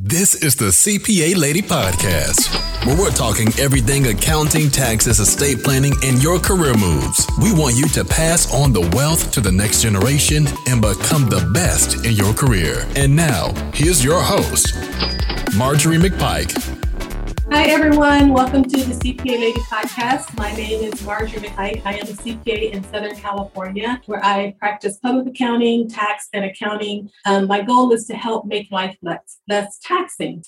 This is the CPA Lady Podcast, where we're talking everything accounting, taxes, estate planning, and your career moves. We want you to pass on the wealth to the next generation and become the best in your career. And now, here's your host, Marjorie McPike. Hi, everyone. Welcome to the CPA Lady Podcast. My name is Marjorie McPike. I am a CPA in Southern California, where I practice public accounting, tax, and accounting. My goal is to help make life less taxing.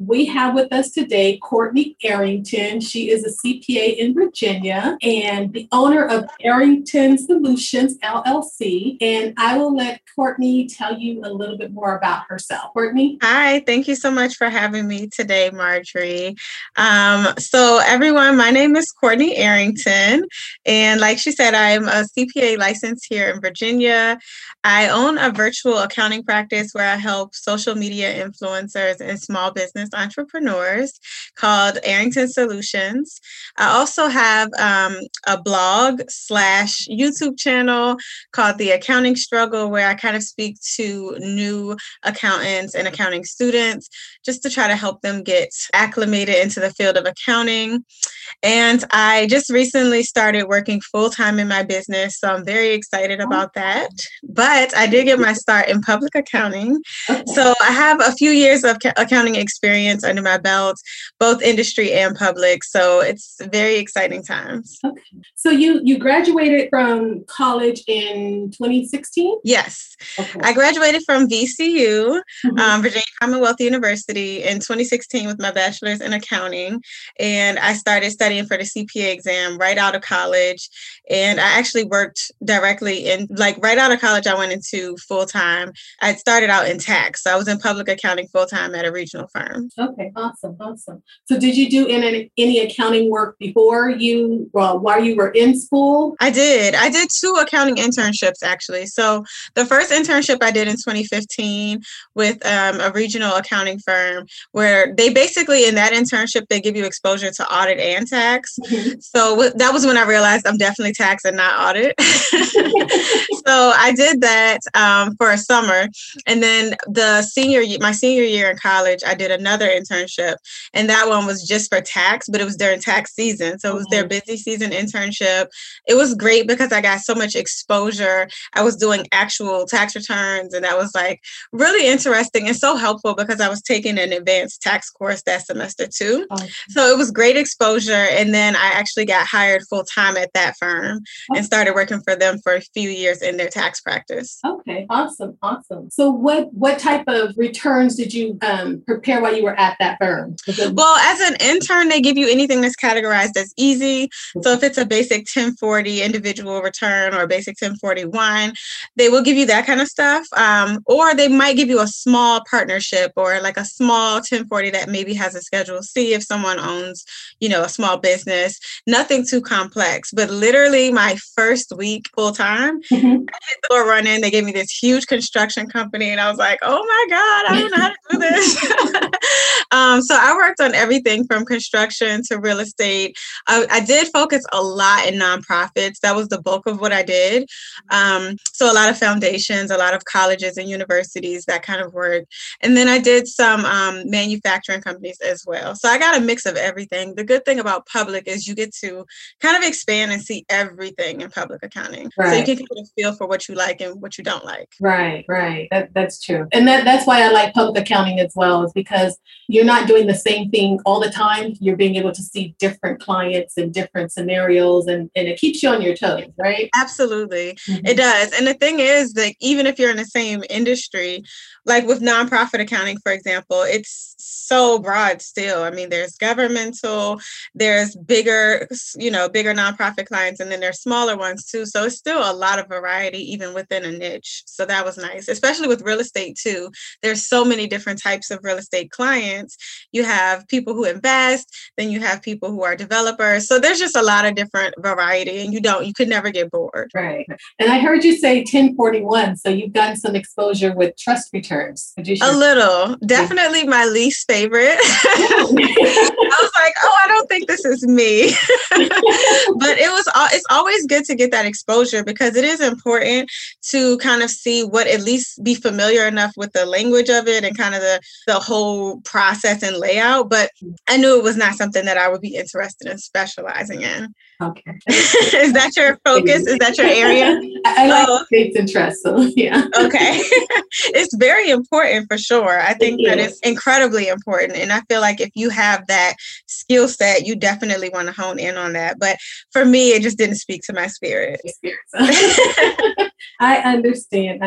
We have with us today Courtney Arrington. She is a CPA in Virginia and the owner of Arrington Solutions, LLC. And I will let Courtney tell you a little bit more about herself. Courtney? Hi. Thank you so much for having me today, Marjorie. So everyone, my name is Courtney Arrington, and like she said, I'm a CPA licensed here in Virginia. I own a virtual accounting practice where I help social media influencers and small business entrepreneurs called Arrington Solutions. I also have a blog / YouTube channel called The Accounting Struggle, where I kind of speak to new accountants and accounting students just to try to help them get acclimated into the field of accounting. And I just recently started working full-time in my business, so I'm very excited about that. But I did get my start in public accounting. So I have a few years of accounting experience under my belt, both industry and public. So it's very exciting times. Okay. So you graduated from college in 2016? Yes. Okay. I graduated from VCU, Virginia Commonwealth University, in 2016 with my bachelor's in accounting. And I started studying for the CPA exam right out of college. And I actually worked directly in, like right out of college, I went into full-time. I started out in tax. So I was in public accounting full-time at a regional firm. Okay, awesome. So did you do any accounting work while you were in school? I did. I did two accounting internships, actually. So the first internship I did in 2015 with a regional accounting firm, where they basically, in that internship, they give you exposure to audit and tax. Mm-hmm. So that was when I realized I'm definitely tax and not audit. So I did that for a summer. And then my senior year in college, I did another internship, and that one was just for tax, but it was during tax season. So it was their busy season internship. It was great because I got so much exposure. I was doing actual tax returns, and that was like really interesting and so helpful because I was taking an advanced tax course that semester too. Okay. So it was great exposure. And then I actually got hired full time at that firm and started working for them for a few years in their tax practice. Okay, awesome. So what type of returns did you prepare while you were at that firm? Well, as an intern, they give you anything that's categorized as easy. So if it's a basic 1040 individual return or a basic 1041, they will give you that kind of stuff. Or they might give you a small partnership or like a small 1040 that maybe has a Schedule C if someone owns, a small business. Nothing too complex. But literally my first week full time, I hit the door running. They gave me this huge construction company, and I was like, oh my God, I don't know how to do this. So I worked on everything from construction to real estate. I did focus a lot in nonprofits. That was the bulk of what I did. So a lot of foundations, a lot of colleges and universities, that kind of work. And then I did some manufacturing companies as well. So I got a mix of everything. The good thing about public is you get to kind of expand and see everything in public accounting. Right. So you can get a feel for what you like and what you don't like. Right. That's true. And that's why I like public accounting as well, is because you're not doing the same thing all the time. You're being able to see different clients and different scenarios, and it keeps you on your toes, right? Absolutely. Mm-hmm. It does. And the thing is that even if you're in the same industry, like with nonprofit accounting, for example, it's so broad still. I mean, there's governmental, there's bigger nonprofit clients, and then there's smaller ones too. So it's still a lot of variety, even within a niche. So that was nice, especially with real estate too. There's so many different types of real estate clients. You have have people who invest, then you have people who are developers. So there's just a lot of different variety, and you could never get bored. Right. And I heard you say 1041. So you've gotten some exposure with trust returns. Could you share? A little, definitely my least favorite. I was like, oh, I don't think this is me. But it's always good to get that exposure, because it is important to kind of see what, at least be familiar enough with the language of it and kind of the whole process and layout. But I knew it was not something that I would be interested in specializing in. Okay. Is that your focus? Is that your area? I like faith and trust. So yeah. Okay. It's very important for sure. I think that it's incredibly important. And I feel like if you have that skill set, you definitely want to hone in on that. But for me, it just didn't speak to my spirit. I understand.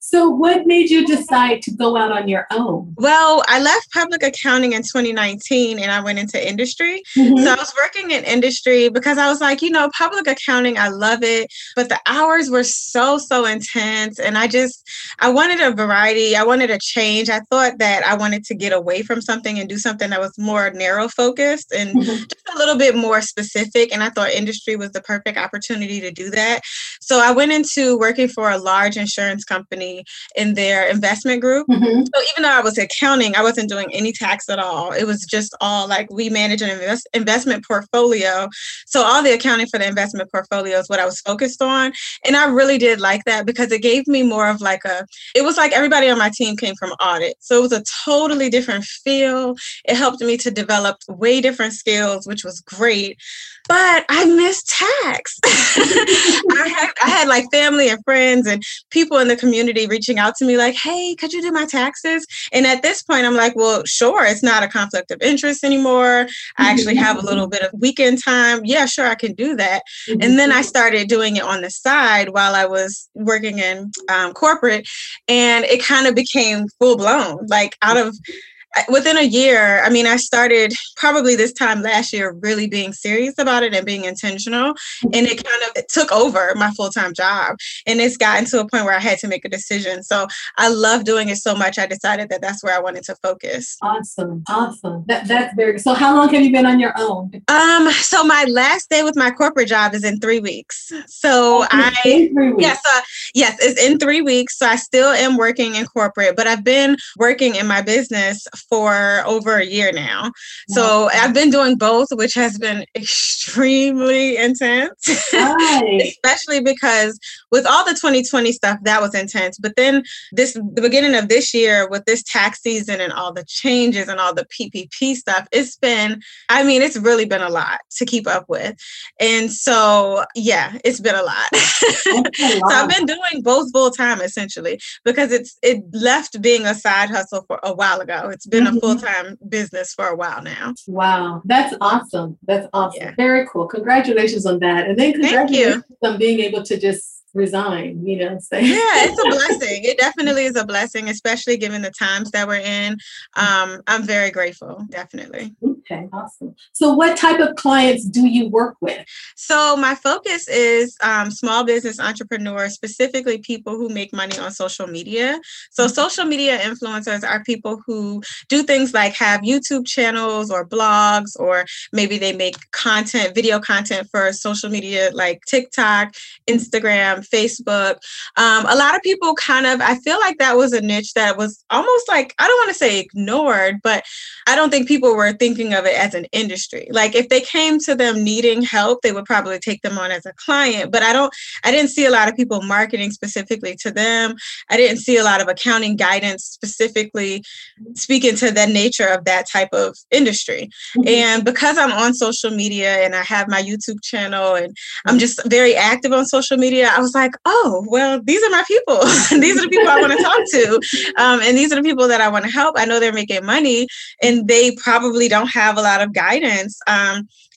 So what made you decide to go out on your own? Well, I left public accounting in 2019 and I went into industry. Mm-hmm. So I was working in industry because I was like, public accounting, I love it. But the hours were so intense. And I wanted a variety. I wanted a change. I thought that I wanted to get away from something and do something that was more narrow focused and just a little bit more specific. And I thought industry was the perfect opportunity to do that. So I went into working for a large insurance company in their investment group. Mm-hmm. So even though I was accounting, I wasn't doing any tax at all. It was just all like we manage an investment portfolio. So all the accounting for the investment portfolio is what I was focused on. And I really did like that because it gave me more of it was like everybody on my team came from audit. So it was a totally different feel. It helped me to develop way different skills, which was great. But I missed tax. I had like family and friends and people in the community reaching out to me like, hey, could you do my taxes? And at this point, I'm like, well, sure. It's not a conflict of interest anymore. I actually have a little bit of weekend time. Yeah, sure, I can do that. And then I started doing it on the side while I was working in corporate. And it kind of became full blown, within a year. I mean, I started probably this time last year really being serious about it and being intentional. And it kind of took over my full-time job. And it's gotten to a point where I had to make a decision. So I love doing it so much. I decided that that's where I wanted to focus. Awesome. That's very. So how long have you been on your own? So my last day with my corporate job is in 3 weeks. It's in 3 weeks. So I still am working in corporate, but I've been working in my business for over a year now. So I've been doing both, which has been extremely intense, especially because with all the 2020 stuff, that was intense. But then the beginning of this year with this tax season and all the changes and all the PPP stuff, it's really been a lot to keep up with. And so, it's been a lot. So I've been doing both full time, essentially, because it left being a side hustle for a while ago. It's been a full-time business for a while now. Wow. That's awesome. Yeah. Very cool. Congratulations on that. And then congratulations on being able to just resign, so. Yeah, it's a blessing. It definitely is a blessing, especially given the times that we're in. I'm very grateful, definitely. Okay, awesome. So what type of clients do you work with? So my focus is small business entrepreneurs, specifically people who make money on social media. So social media influencers are people who do things like have YouTube channels or blogs, or maybe they make video content for social media like TikTok, Instagram, Facebook. A lot of people I feel like that was a niche that was almost like, I don't want to say ignored, but I don't think people were thinking of it as an industry. Like if they came to them needing help, they would probably take them on as a client, but I didn't see a lot of people marketing specifically to them. I didn't see a lot of accounting guidance specifically speaking to the nature of that type of industry. And because I'm on social media and I have my YouTube channel and I'm just very active on social media, I was like, oh, well, these are my people. These are the people I want to talk to. And these are the people that I want to help. I know they're making money and they probably don't have a lot of guidance.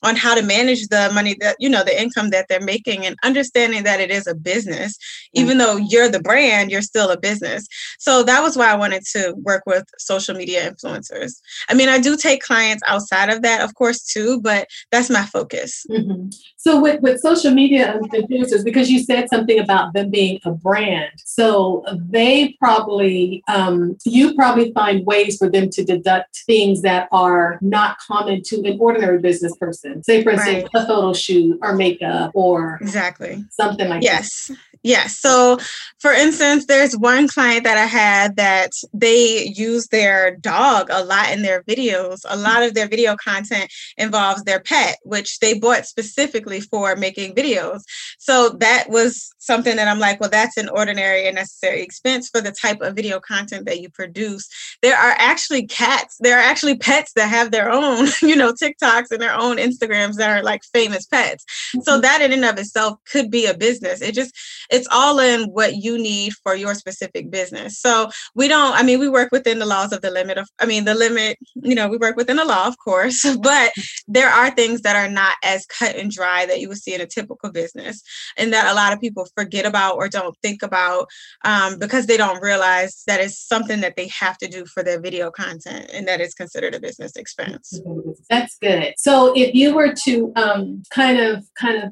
on how to manage the money that, you know, the income that they're making, and understanding that it is a business. Even though you're the brand, you're still a business. So that was why I wanted to work with social media influencers. I mean, I do take clients outside of that, of course, too, but that's my focus. Mm-hmm. So with social media influencers, because you said something about them being a brand, so they probably, you probably find ways for them to deduct things that are not common to an ordinary business person. Say, for instance, a photo shoot or makeup or something like that. Yes. So, for instance, there's one client that I had that they use their dog a lot in their videos. A lot of their video content involves their pet, which they bought specifically for making videos. So that was something that I'm like, well, that's an ordinary and necessary expense for the type of video content that you produce. There are actually cats. There are actually pets that have their own, you know, TikToks and their own Instagrams that are like famous pets. So that in and of itself could be a business. It just, it's all in what you need for your specific business. So we don't, I mean, we work within the laws of the limit of, I mean, the limit, you know, we work within the law, of course, but there are things that are not as cut and dry that you would see in a typical business, and that a lot of people forget about or don't think about because they don't realize that it's something that they have to do for their video content and that it's considered a business expense. That's good. So if you were to kind of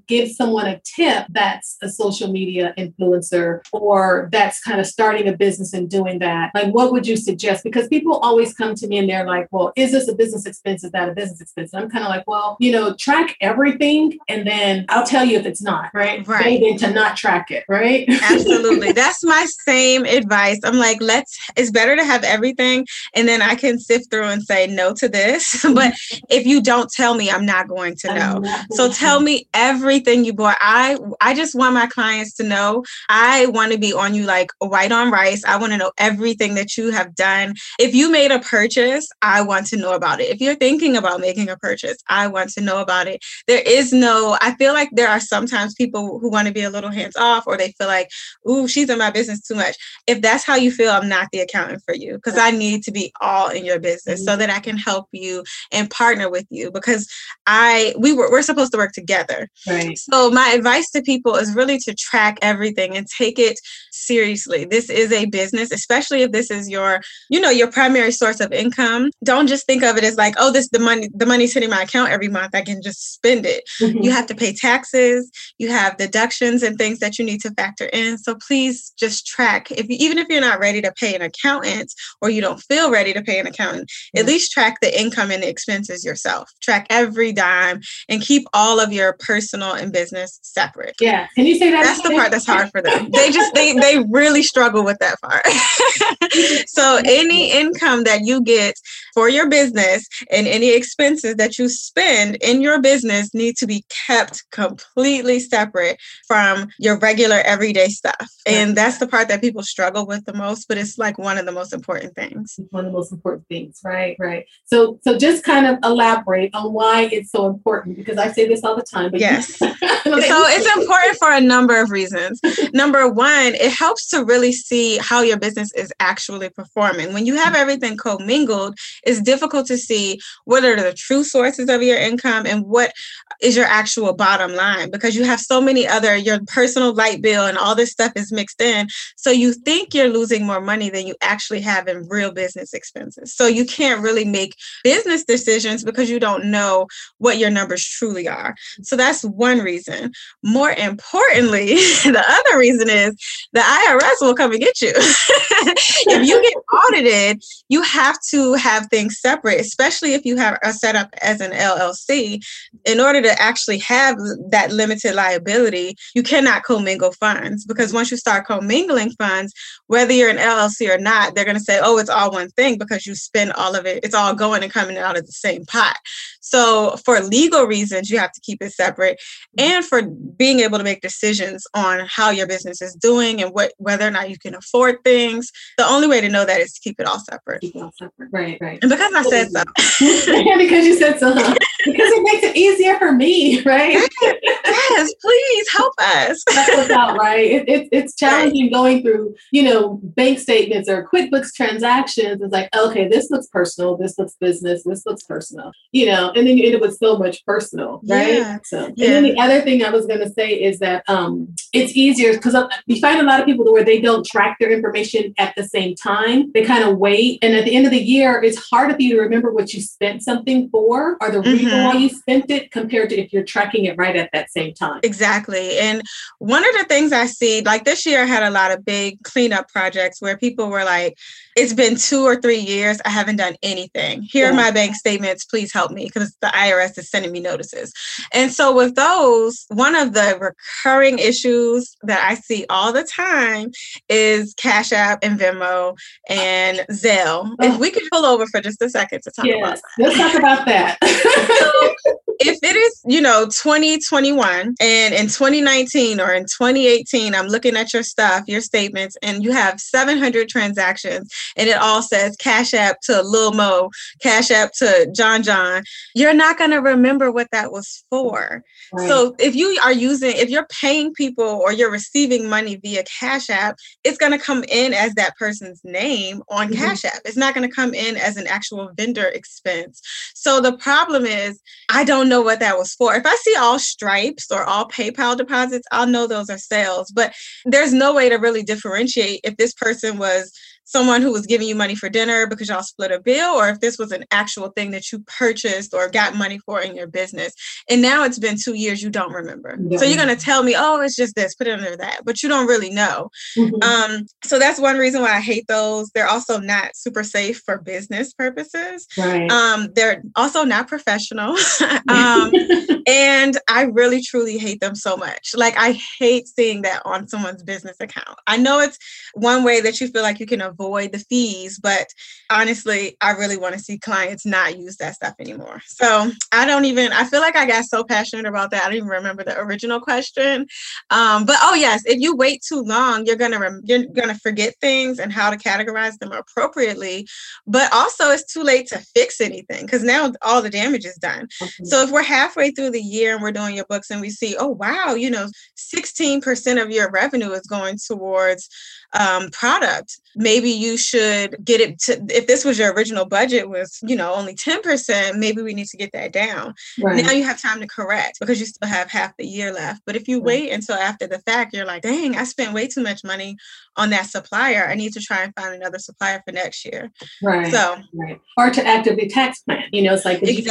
give someone a tip that's a social media influencer, or that's kind of starting a business and doing that, like, what would you suggest? Because people always come to me and they're like, well, is this a business expense? Is that a business expense? And I'm kind of like, well, you know, track everything and then I'll tell you if it's not, right? Right. Maybe to not track it, right? Absolutely. That's my same advice. I'm like, it's better to have everything and then I can sift through and say no to this. But if you don't tell me, I'm not going to know. So tell me everything you bought. I just want my clients to know. I want to be on you like white on rice. I want to know everything that you have done. If you made a purchase, I want to know about it. If you're thinking about making a purchase, I want to know about it. There is no, I feel like there are sometimes people who want to be a little hands off, or they feel like, ooh, she's in my business too much. If that's how you feel, I'm not the accountant for you, because I need to be all in your business so that I can help you and partner with you, because we're supposed to work together. Right. So my advice to people is really to track everything and take it seriously. This is a business, especially if this is your, you know, your primary source of income. Don't just think of it as like, oh, this the money's hitting my account every month. I can just spend it. Mm-hmm. You have to pay taxes. You have deductions and things that you need to factor in. So please just track. Even if you're not ready to pay an accountant, or you don't feel ready to pay an accountant, at least track the income and the expenses yourself. Track every dime and keep all of your personal and business separate. Yeah. Can you say that? That's the part that's hard for them. They really struggle with that part. So any income that you get for your business and any expenses that you spend in your business need to be kept completely separate from your regular everyday stuff. And that's the part that people struggle with the most, but it's like one of the most important things. One of the most important things, right? Right. So just kind of elaborate on why it's so important, because I say this all the time. But yes. So it's important for a number of reasons. Number one, it helps to really see how your business is actually performing. When you have everything commingled, it's difficult to see what are the true sources of your income and what is your actual bottom line, because you have so many other, your personal light bill and all this stuff is mixed in. So you think you're losing more money than you actually have in real business expenses. So you can't really make business decisions because you don't know what your numbers truly are. So that's one reason. More importantly, the other reason is the IRS will come and get you. If you get audited, you have to have things separate, especially if you have a setup as an LLC. In order to actually have that limited liability, you cannot commingle funds, because once you start commingling funds, whether you're an LLC or not, they're going to say, oh, it's all one thing because you spend all of it. It's all going and coming out of the same pot. So for legal reasons, you have to keep it separate, and for being able to make decisions on how your business is doing and whether or not you can afford things. The only way to know that is to keep it all separate. Keep it all separate. Right, right. And because I said so. Because you said so. Because it makes it easier for me, right? Yes, please help us. Help us out, right? It's challenging going through, bank statements or QuickBooks transactions. It's like, okay, this looks personal, this looks business, this looks personal, and then you end up with so much personal, right? Yeah. So, yeah. And then the other thing I was going to say is that it's easier because you find a lot of people where they don't track their information at the same time. They kind of wait. And at the end of the year, it's harder for you to remember what you spent something for or the reason why you spent it compared to if you're tracking it right at that same time. Exactly. And one of the things I see, like this year, I had a lot of big cleanup projects where people were like, it's been 2 or 3 years. I haven't done anything. Here are my bank statements. Please help me because the IRS is sending me notices. And so with those, one of the recurring issues that I see all the time is Cash App and Venmo and Zelle. If we could pull over for just a second to talk about that. Let's talk about that. So, if it is, 2021 and in 2019 or in 2018, I'm looking at your stuff, your statements, and you have 700 transactions and it all says Cash App to Lil Mo, Cash App to John, you're not going to remember what that was for. Right. So if you're paying people or you're receiving money via Cash App, it's going to come in as that person's name on Cash App. It's not going to come in as an actual vendor expense. So the problem is I don't know what that was for. If I see all Stripes or all PayPal deposits, I'll know those are sales, but there's no way to really differentiate if this person was someone who was giving you money for dinner because y'all split a bill, or if this was an actual thing that you purchased or got money for in your business. And now it's been 2 years, you don't remember. Yeah. So you're going to tell me, oh, it's just this, put it under that, but you don't really know. Mm-hmm. So that's one reason why I hate those. They're also not super safe for business purposes. Right. They're also not professional. And I really, truly hate them so much. Like I hate seeing that on someone's business account. I know it's one way that you feel like you can avoid the fees, but honestly, I really want to see clients not use that stuff anymore. So I feel like I got so passionate about that. I don't even remember the original question. But oh yes, if you wait too long, you're going to forget things and how to categorize them appropriately. But also it's too late to fix anything because now all the damage is done. Mm-hmm. So if we're halfway through the year and we're doing your books and we see, oh wow, 16% of your revenue is going towards product. Maybe you should get it to, if this was your original budget was, only 10%, maybe we need to get that down. Right. Now you have time to correct because you still have half the year left. But if you wait until after the fact, you're like, dang, I spent way too much money on that supplier. I need to try and find another supplier for next year. Right. So, right. Or to actively tax plan, it's like, exactly. You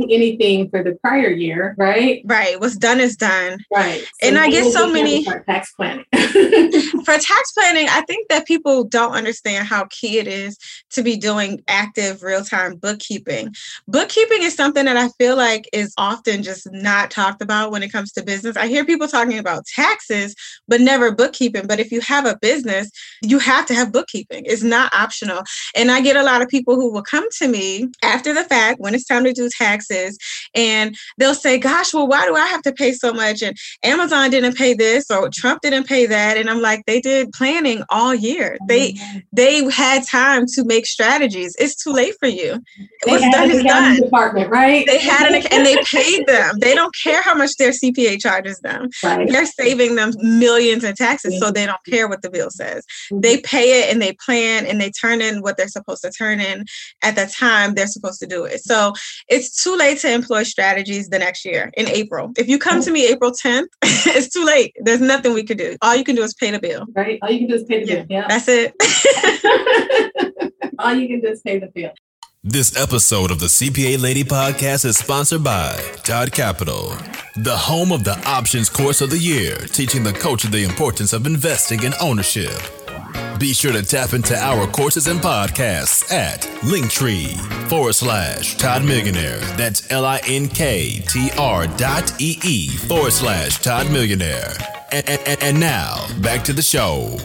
can't do anything for the prior year, right? Right. What's done is done. Right. So and I get so many tax planning. For tax planning, I think that people don't understand how key it is to be doing active real-time bookkeeping. Bookkeeping is something that I feel like is often just not talked about when it comes to business. I hear people talking about taxes, but never bookkeeping. But if you have a business, you have to have bookkeeping. It's not optional. And I get a lot of people who will come to me after the fact when it's time to do taxes, and they'll say, gosh, well, why do I have to pay so much? And Amazon didn't pay this or Trump didn't pay that. And I'm like, they did planning all year. They had time to make strategies. It's too late for you. What's done is done. Department, right? They had and they paid them. They don't care how much their CPA charges them. Right. They're saving them millions in taxes, so they don't care what the bill says. They pay it and they plan and they turn in what they're supposed to turn in at the time they're supposed to do it. So it's too late to employ strategies the next year in April. If you come to me April 10th, it's too late. There's nothing we could do. All you can do is pay the bill. Right. All you can do is pay the bill. Yeah. That's it. All you can do is pay the bill. This episode of the CPA Lady Podcast is sponsored by Todd Capital, the home of the options course of the year, teaching the culture the importance of investing in ownership. Be sure to tap into our courses and podcasts at Linktree.com/Todd Millionaire. That's linktr.ee/Todd Millionaire. And now back to the show.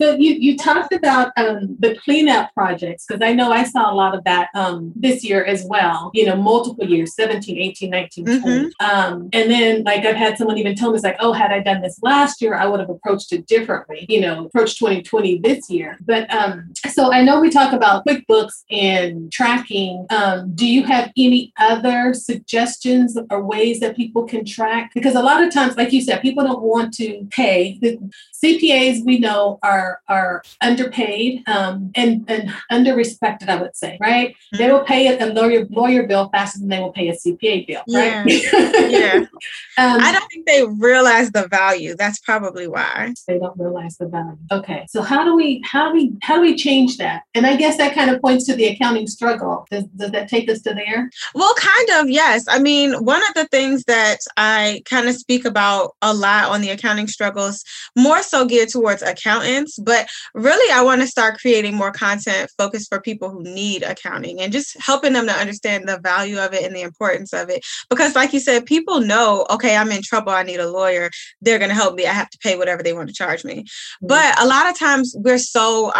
So you talked about the cleanup projects, because I know I saw a lot of that this year as well, you know, multiple years, 17, 18, 19, 20. Mm-hmm. And then like I've had someone even tell me, it's like, oh, had I done this last year, I would have approached it differently, you know, approached 2020 this year. But so I know we talk about QuickBooks and tracking. Do you have any other suggestions or ways that people can track? Because a lot of times, like you said, people don't want to pay. The CPAs we know are underpaid and under-respected, I would say, right? Mm-hmm. They will pay a lawyer bill faster than they will pay a CPA bill, right? Yeah. Yeah. I don't think they realize the value. That's probably why. They don't realize the value. Okay. So how do we change that? And I guess that kind of points to the accounting struggle. Does that take us to there? Well, kind of, yes. I mean, one of the things that I kind of speak about a lot on the accounting struggles, more so geared towards accountants, but really I want to start creating more content focused for people who need accounting and just helping them to understand the value of it and the importance of it. Because like you said, people know, okay, I'm in trouble. I need a lawyer. They're going to help me. I have to pay whatever they want to charge me. Mm-hmm. But a lot of times we're so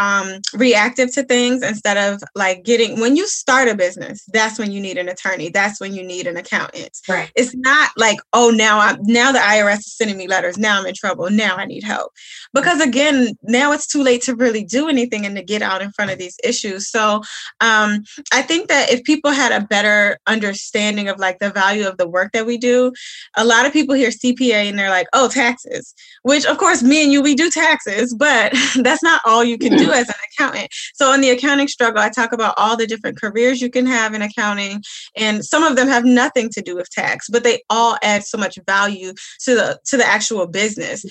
reactive to things instead of like when you start a business, that's when you need an attorney. That's when you need an accountant. Right. It's not like, oh, now the IRS is sending me letters. Now I'm in trouble. Now I need help. Because again, now it's too late to really do anything and to get out in front of these issues. So I think that if people had a better understanding of like the value of the work that we do, a lot of people hear CPA and they're like, oh, taxes, which of course me and you, we do taxes, but that's not all you can do as an accountant. So in the accounting struggle, I talk about all the different careers you can have in accounting, and some of them have nothing to do with tax, but they all add so much value to the actual business.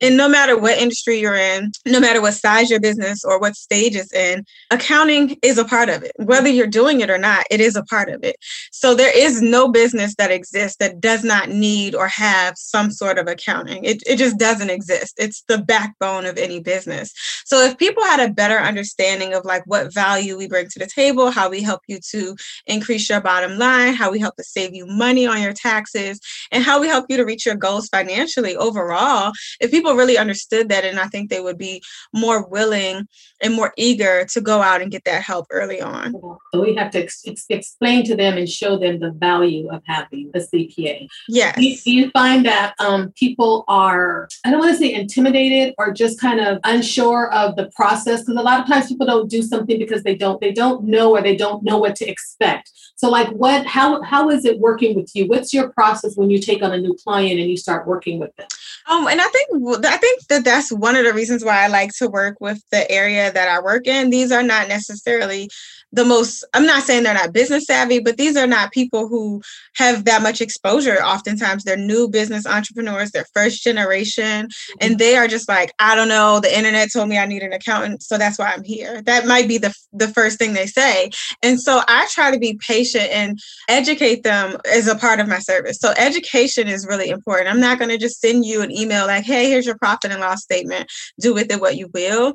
And no matter what industry you're in, no matter what size your business or what stage it's in, accounting is a part of it. Whether you're doing it or not, it is a part of it. So there is no business that exists that does not need or have some sort of accounting. It just doesn't exist. It's the backbone of any business. So if people had a better understanding of like what value we bring to the table, how we help you to increase your bottom line, how we help to save you money on your taxes, and how we help you to reach your goals financially overall, if people really understood that, and I think they would be more willing and more eager to go out and get that help early on. So we have to explain to them and show them the value of having a CPA. Yes. Do you find that people are, I don't want to say intimidated or just kind of unsure of the process? Because a lot of times people don't do something because they don't know, or they don't know what to expect. So like how is it working with you? What's your process when you take on a new client and you start working with them? And I think that that's one of the reasons why I like to work with the area that I work in. These are not necessarily I'm not saying they're not business savvy, but these are not people who have that much exposure. Oftentimes they're new business entrepreneurs, they're first generation, and they are just like, I don't know, the internet told me I need an accountant, so that's why I'm here. That might be the first thing they say. And so I try to be patient and educate them as a part of my service. So education is really important. I'm not going to just send you an email like, hey, here's your profit and loss statement, do with it what you will.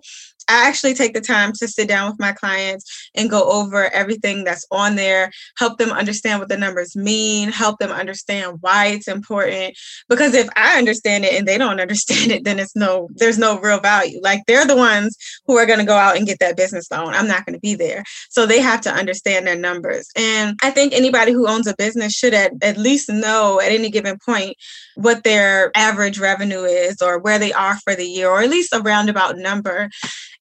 I actually take the time to sit down with my clients and go over everything that's on there, help them understand what the numbers mean, help them understand why it's important. Because if I understand it and they don't understand it, then there's no real value. Like, they're the ones who are going to go out and get that business loan. I'm not going to be there. So they have to understand their numbers. And I think anybody who owns a business should at least know at any given point what their average revenue is or where they are for the year, or at least a roundabout number.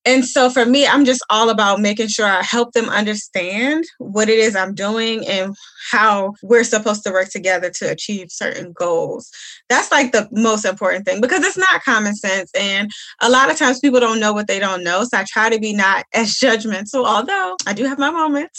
And so for me, I'm just all about making sure I help them understand what it is I'm doing and how we're supposed to work together to achieve certain goals. That's like the most important thing, because it's not common sense. And a lot of times people don't know what they don't know. So I try to be not as judgmental, although I do have my moments.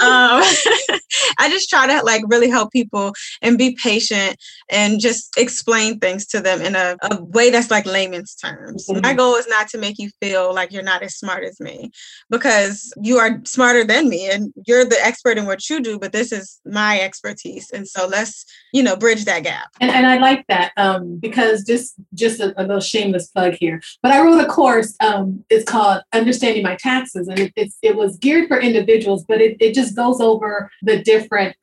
I just try to like really help people and be patient and just explain things to them in a way that's like layman's terms. My goal is not to make make you feel like you're not as smart as me, because you are smarter than me and you're the expert in what you do, but this is my expertise. And so let's, you know, bridge that gap. And I like that because just a little shameless plug here, but I wrote a course, it's called Understanding My Taxes. And it was geared for individuals, but it just goes over the different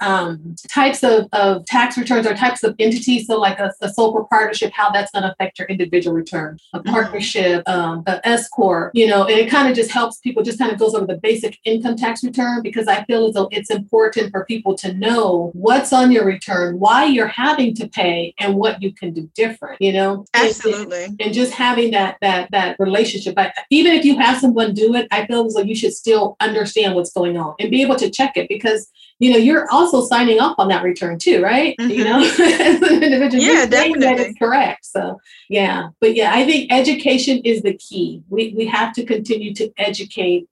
types of tax returns or types of entities. So like a sole proprietorship, how that's going to affect your individual return, a partnership, an S-Corp, you know, and it kind of just helps people, just kind of goes over the basic income tax return, because I feel as though it's important for people to know what's on your return, why you're having to pay, and what you can do different, you know? Absolutely. And just having that relationship. But even if you have someone do it, I feel as though you should still understand what's going on and be able to check it, because you know, you're also signing up on that return too, right? Mm-hmm. You know, as an individual, yeah, definitely. That is correct. So, yeah. But yeah, I think education is the key. We have to continue to educate.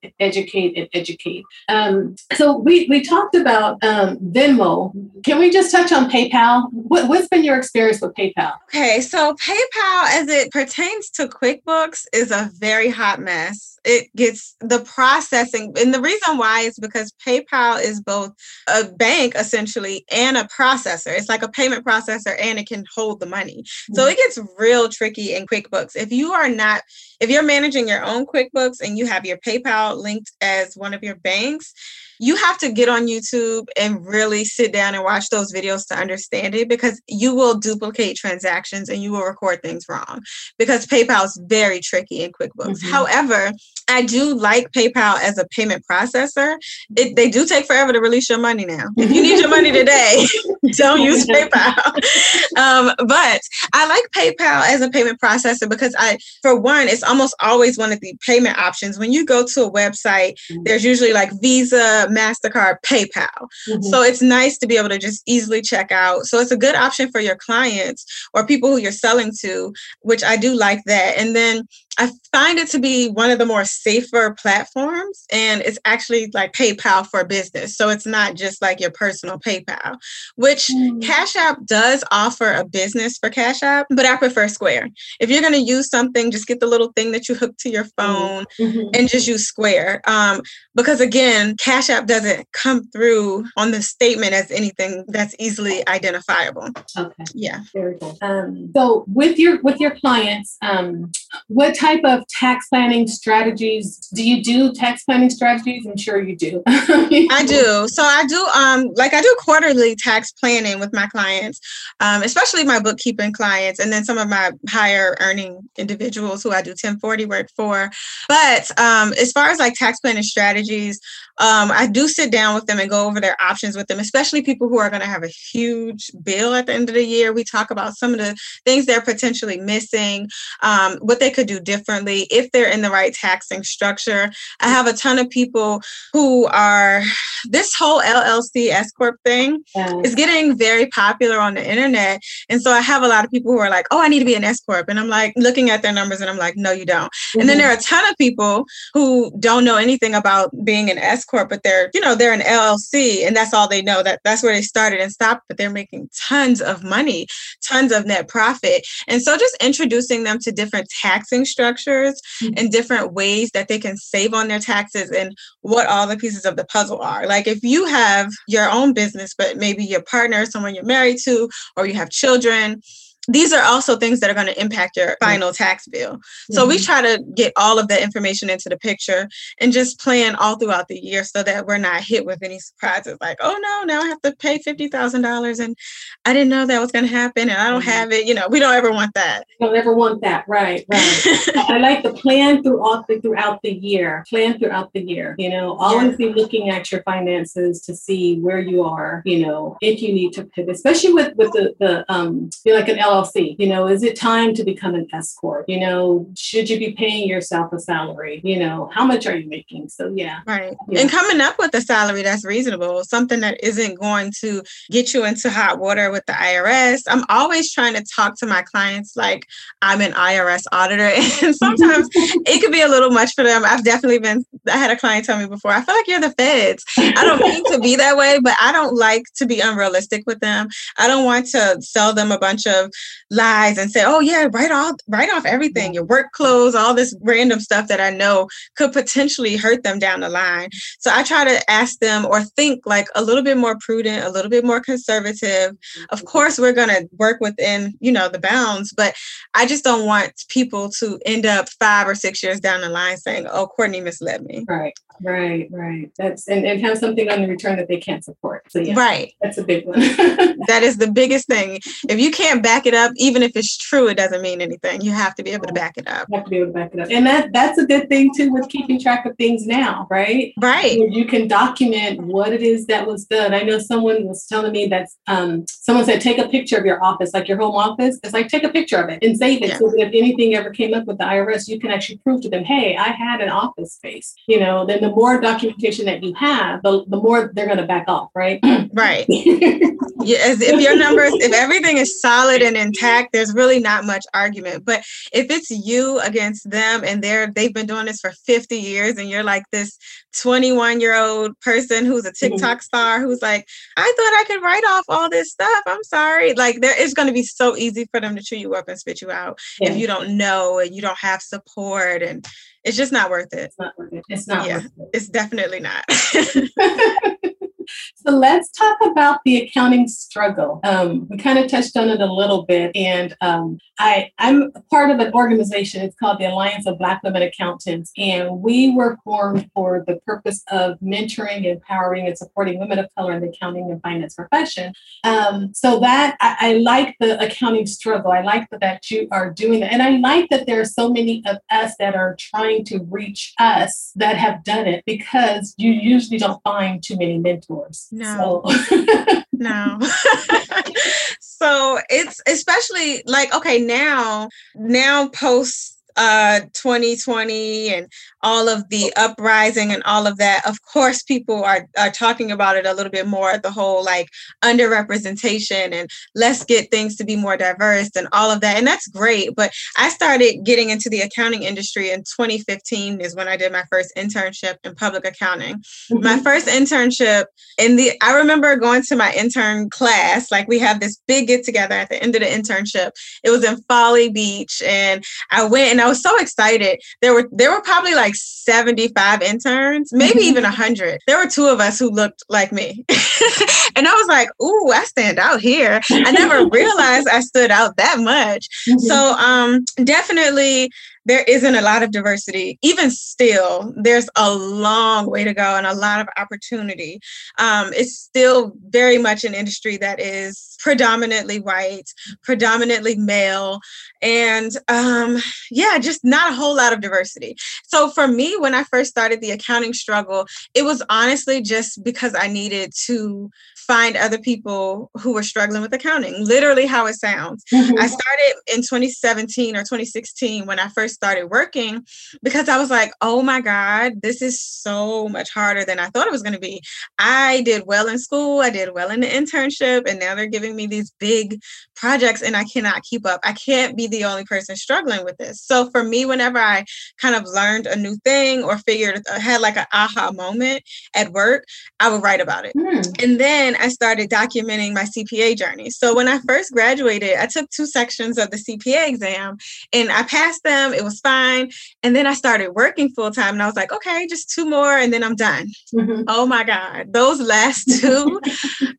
So we talked about Venmo. Can we just touch on PayPal? What's been your experience with PayPal? Okay. So PayPal, as it pertains to QuickBooks, is a very hot mess. It gets the processing. And the reason why is because PayPal is both a bank essentially and a processor. It's like a payment processor and it can hold the money. Mm-hmm. So it gets real tricky in QuickBooks. If you're managing your own QuickBooks and you have your PayPal linked as one of your banks, you have to get on YouTube and really sit down and watch those videos to understand it, because you will duplicate transactions and you will record things wrong, because PayPal is very tricky in QuickBooks. Mm-hmm. However, I do like PayPal as a payment processor. They do take forever to release your money now. If you need your money today, don't use PayPal. But I like PayPal as a payment processor because for one, it's almost always one of the payment options. When you go to a website, there's usually like Visa, MasterCard, PayPal. Mm-hmm. So it's nice to be able to just easily check out. So it's a good option for your clients or people who you're selling to, which I do like that. And then I find it to be one of the more safer platforms, and it's actually like PayPal for business. So it's not just like your personal PayPal, which Cash App does offer a business for Cash App, but I prefer Square. If you're going to use something, just get the little thing that you hook to your phone and just use Square. Because again, Cash App doesn't come through on the statement as anything that's easily identifiable. Okay. Yeah. Very cool. So with your clients, what type of tax planning strategies do you do? Tax planning strategies? I'm sure you do. I do. So I do, I do quarterly tax planning with my clients, especially my bookkeeping clients, and then some of my higher earning individuals who I do 1040 work for. But as far as like tax planning strategies, I do sit down with them and go over their options with them, especially people who are going to have a huge bill at the end of the year. We talk about some of the things they're potentially missing, what they could do differently if they're in the right taxing structure. I have a ton of people who are, this whole LLC S-Corp thing is getting very popular on the internet. And so I have a lot of people who are like, oh, I need to be an S-Corp. And I'm like looking at their numbers and I'm like, no, you don't. Mm-hmm. And then there are a ton of people who don't know anything about being an S-Corp, but they're an LLC and that's all they know. That's where they started and stopped, but they're making tons of money, tons of net profit. And so just introducing them to different taxing structures and different ways that they can save on their taxes and what all the pieces of the puzzle are. Like if you have your own business, but maybe your partner, someone you're married to, or you have children, these are also things that are going to impact your final tax bill. So we try to get all of that information into the picture and just plan all throughout the year so that we're not hit with any surprises like, oh no, now I have to pay $50,000 and I didn't know that was going to happen and I don't have it. You know, we don't ever want that. Don't ever want that. Right. I like the plan throughout the year, you know, always be looking at your finances to see where you are, you know, if you need to pivot, especially with the you're like an LLC, you know, is it time to become an S-Corp? You know, should you be paying yourself a salary? You know, how much are you making? So yeah. Right. Yeah. And coming up with a salary that's reasonable, something that isn't going to get you into hot water with the IRS. I'm always trying to talk to my clients like I'm an IRS auditor, and sometimes it could be a little much for them. I had a client tell me before, I feel like you're the feds. I don't mean to be that way, but I don't like to be unrealistic with them. I don't want to sell them a bunch of lies and say, oh yeah, write off everything, your work clothes, all this random stuff that I know could potentially hurt them down the line. So I try to ask them or think like a little bit more prudent, a little bit more conservative. Of course, we're going to work within, you know, the bounds, but I just don't want people to end up 5 or 6 years down the line saying, oh, Courtney misled me. Right. That's and have something on the return that they can't support. So yeah, right. That's a big one. That is the biggest thing. If you can't back it up, even if it's true, it doesn't mean anything. You have to be able to back it up. You have to be able to back it up. And that's a good thing too with keeping track of things now, right? Right. Where you can document what it is that was done. I know someone was telling me that someone said, take a picture of your office, like your home office. It's like, take a picture of it and save it. Yeah. So that if anything ever came up with the IRS, you can actually prove to them, hey, I had an office space. You know, then the more documentation that you have, the more they're going to back off, right? Right. Yes. If your numbers, if everything is solid and intact, there's really not much argument. But if it's you against them and they've been doing this for 50 years and you're like this 21-year-old person who's a TikTok star who's like, I thought I could write off all this stuff. I'm sorry. Like, it's going to be so easy for them to chew you up and spit you out if you don't know and you don't have support, and it's just not worth it. It's not worth it. It's not worth it. It's definitely not. So let's talk about the accounting struggle. We kind of touched on it a little bit, and I'm part of an organization. It's called the Alliance of Black Women Accountants, and we were formed for the purpose of mentoring, empowering, and supporting women of color in the accounting and finance profession. So that I like the accounting struggle. I like that you are doing that, and I like that there are so many of us that are trying to reach us that have done it, because you usually don't find too many mentors. No. So. No. So it's especially like, okay, now post 2020 and all of the uprising and all of that, of course, people are talking about it a little bit more, the whole like underrepresentation and let's get things to be more diverse and all of that. And that's great. But I started getting into the accounting industry in 2015 is when I did my first internship in public accounting. Mm-hmm. My first internship I remember going to my intern class, like we have this big get together at the end of the internship. It was in Folly Beach, and I went and I was so excited. There were probably like 75 interns, maybe even 100. There were two of us who looked like me. And I was like, ooh, I stand out here. I never realized I stood out that much. Mm-hmm. So definitely there isn't a lot of diversity. Even still, there's a long way to go and a lot of opportunity. It's still very much an industry that is predominantly white, predominantly male, and just not a whole lot of diversity. So for me, when I first started the accounting struggle, it was honestly just because I needed to find other people who were struggling with accounting, literally how it sounds. Mm-hmm. I started in 2017 or 2016 when I first started working, because I was like, oh my God, this is so much harder than I thought it was going to be. I did well in school. I did well in the internship. And now they're giving me these big projects and I cannot keep up. I can't be the only person struggling with this. So for me, whenever I kind of learned a new thing or had like an aha moment at work, I would write about it. Mm. And then I started documenting my CPA journey. So when I first graduated, I took 2 sections of the CPA exam and I passed them. It was fine. And then I started working full time and I was like, okay, just 2 more and then I'm done. Mm-hmm. Oh my God, those last 2,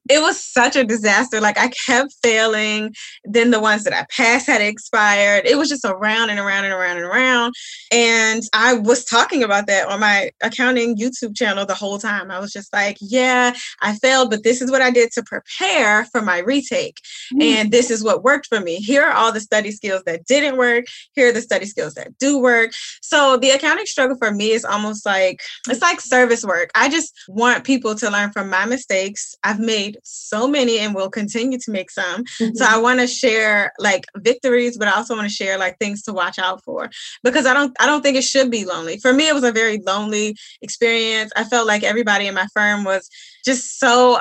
it was such a disaster. Like I kept failing. Then the ones that I passed had expired. It was just around and around and around and around. And I was talking about that on my accounting YouTube channel the whole time. I was just like, yeah, I failed, but this is what I did to prepare for my retake. Mm-hmm. And this is what worked for me. Here are all the study skills that didn't work. Here are the study skills that do work. So the accounting struggle for me is almost like, it's like service work. I just want people to learn from my mistakes. I've made so many and will continue to make some. Mm-hmm. So I want to share like victories, but I also want to share like things to watch out for, because I don't think it should be lonely. For me, it was a very lonely experience. I felt like everybody in my firm was just so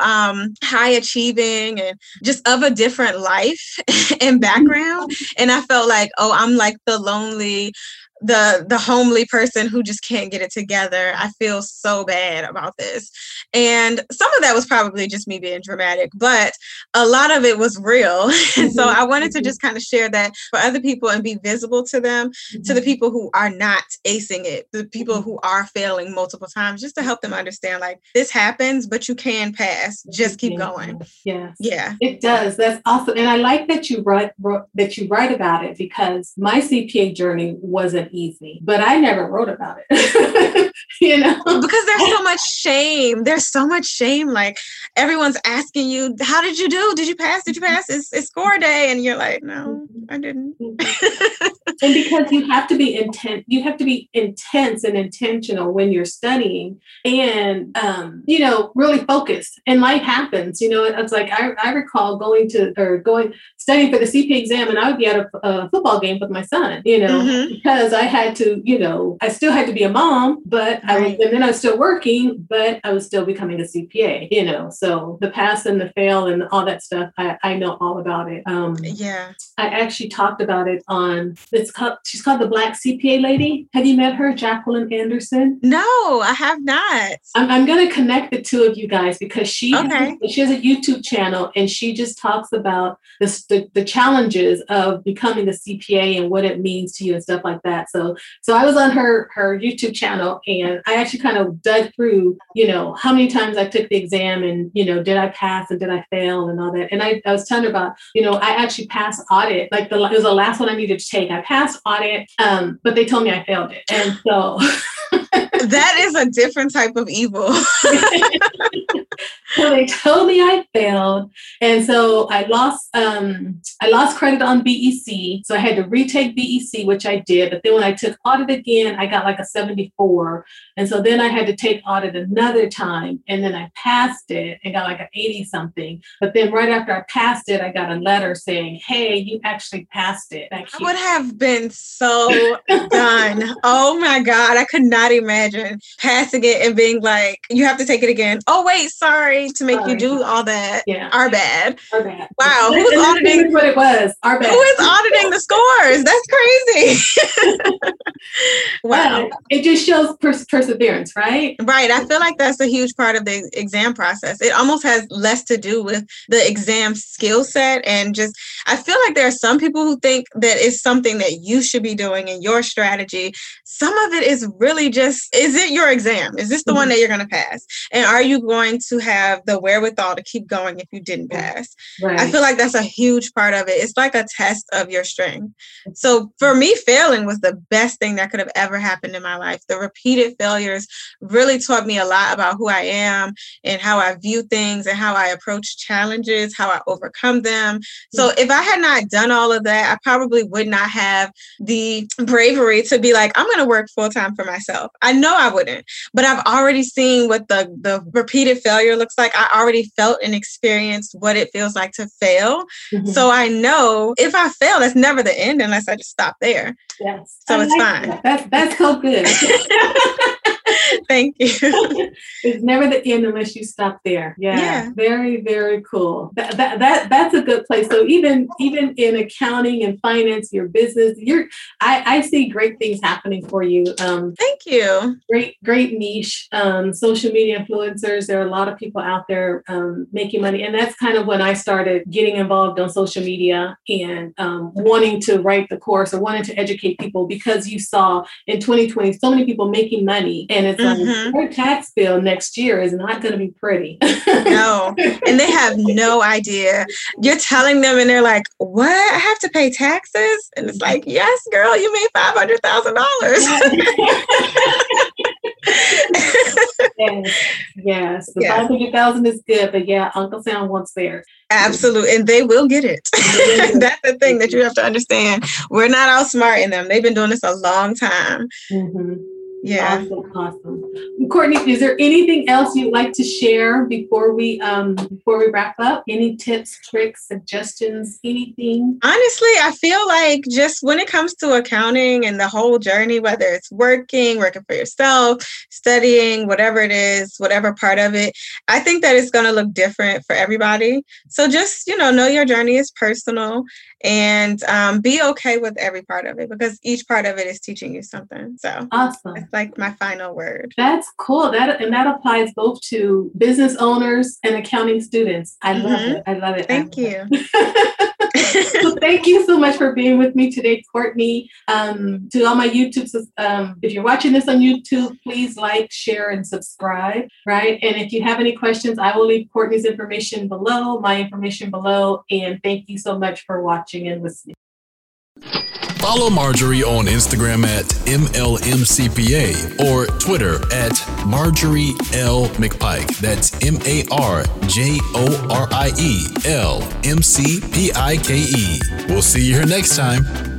high achieving and just of a different life and background. And I felt like, oh, I'm like the lonely the homely person who just can't get it together. I feel so bad about this. And some of that was probably just me being dramatic, but a lot of it was real. And so I wanted to just kind of share that for other people and be visible to them, to the people who are not acing it, the people who are failing multiple times, just to help them understand, like, this happens, but you can pass. Just keep going. Yes. Yeah. It does. That's awesome. And I like that you write about it, because my CPA journey wasn't easy, but I never wrote about it, you know, because there's so much shame. There's so much shame. Like, everyone's asking you, how did you do? Did you pass? Did you pass? It's score day. And you're like, no, I didn't. And because you have to be intent, you have to be intense and intentional when you're studying and, you know, really focused, and life happens, you know. It's like, I recall studying for the CPA exam, and I would be at a football game with my son, you know, because I had to, you know, I still had to be a mom, but I was still working, but I was still becoming a CPA, you know. So the pass and the fail and all that stuff, I know all about it. I actually talked about it on, she's called the Black CPA Lady. Have you met her, Jacqueline Anderson? No, I have not. I'm going to connect the two of you guys, because she has a YouTube channel, and she just talks about the challenges of becoming a CPA and what it means to you and stuff like that. So I was on her YouTube channel, and I actually kind of dug through, you know, how many times I took the exam, and, you know, did I pass and did I fail and all that. And I was telling her about, you know, I actually passed audit, like it was the last one I needed to take. I passed audit, but they told me I failed it. And so that is a different type of evil. So they told me I failed. And so I lost credit on BEC. So I had to retake BEC, which I did. But then when I took audit again, I got like a 74. And so then I had to take audit another time. And then I passed it and got like an 80 something. But then right after I passed it, I got a letter saying, hey, you actually passed it. I would have been so done. Oh my God. I could not imagine passing it and being like, you have to take it again. Oh, wait, sorry to make you do all that. Yeah. Our bad. Our bad. Wow. Who's auditing what it was? Our bad. Who is auditing the scores? That's crazy. Wow. But it just shows perseverance, right? Right. I feel like that's a huge part of the exam process. It almost has less to do with the exam skill set, and just, I feel like there are some people who think that it's something that you should be doing in your strategy. Some of it is really just, is it your exam? Is this the one that you're going to pass? And are you going to have the wherewithal to keep going if you didn't pass? Right. I feel like that's a huge part of it. It's like a test of your strength. So for me, failing was the best thing that could have ever happened in my life. The repeated failures really taught me a lot about who I am and how I view things and how I approach challenges, how I overcome them. So if I had not done all of that, I probably would not have the bravery to be like, I'm going to work full time for myself. I know I wouldn't, but I've already seen what the repeated failure looks like. I already felt and experienced what it feels like to fail. So I know if I fail, that's never the end unless I just stop there. Yes. So it's fine. That's so good. Thank you. It's never the end unless you stop there. Yeah. Very, very cool. That's a good place. So even in accounting and finance, your business, I see great things happening for you. Thank you. Great niche. Social media influencers. There are a lot of people out there making money. And that's kind of when I started getting involved on social media and wanting to write the course or wanting to educate people, because you saw in 2020 so many people making money. And it's like, your tax bill next year is not going to be pretty. No. And they have no idea. You're telling them and they're like, what? I have to pay taxes? And it's like, yes, girl, you made $500,000. Yes. The $500,000 is good, but yeah, Uncle Sam wants theirs. Absolutely. And they will get it. That's the thing that you have to understand. We're not outsmarting them. They've been doing this a long time. Yeah. Awesome. Courtney, is there anything else you'd like to share before we wrap up? Any tips, tricks, suggestions, anything? Honestly, I feel like just when it comes to accounting and the whole journey, whether it's working for yourself, studying, whatever it is, whatever part of it, I think that it's going to look different for everybody. So just, know your journey is personal and be okay with every part of it, because each part of it is teaching you something. So awesome. It's like my final word. That's cool. That applies both to business owners and accounting students. I love it. Thank you. So thank you so much for being with me today, Courtney. To all my YouTubes, if you're watching this on YouTube, please like, share, and subscribe, right? And if you have any questions, I will leave Courtney's information below, my information below, and thank you so much for watching and listening. Follow Marjorie on Instagram at MLMCPA or Twitter at Marjorie L. McPike. That's MARJORIEL MCPIKE. We'll see you here next time.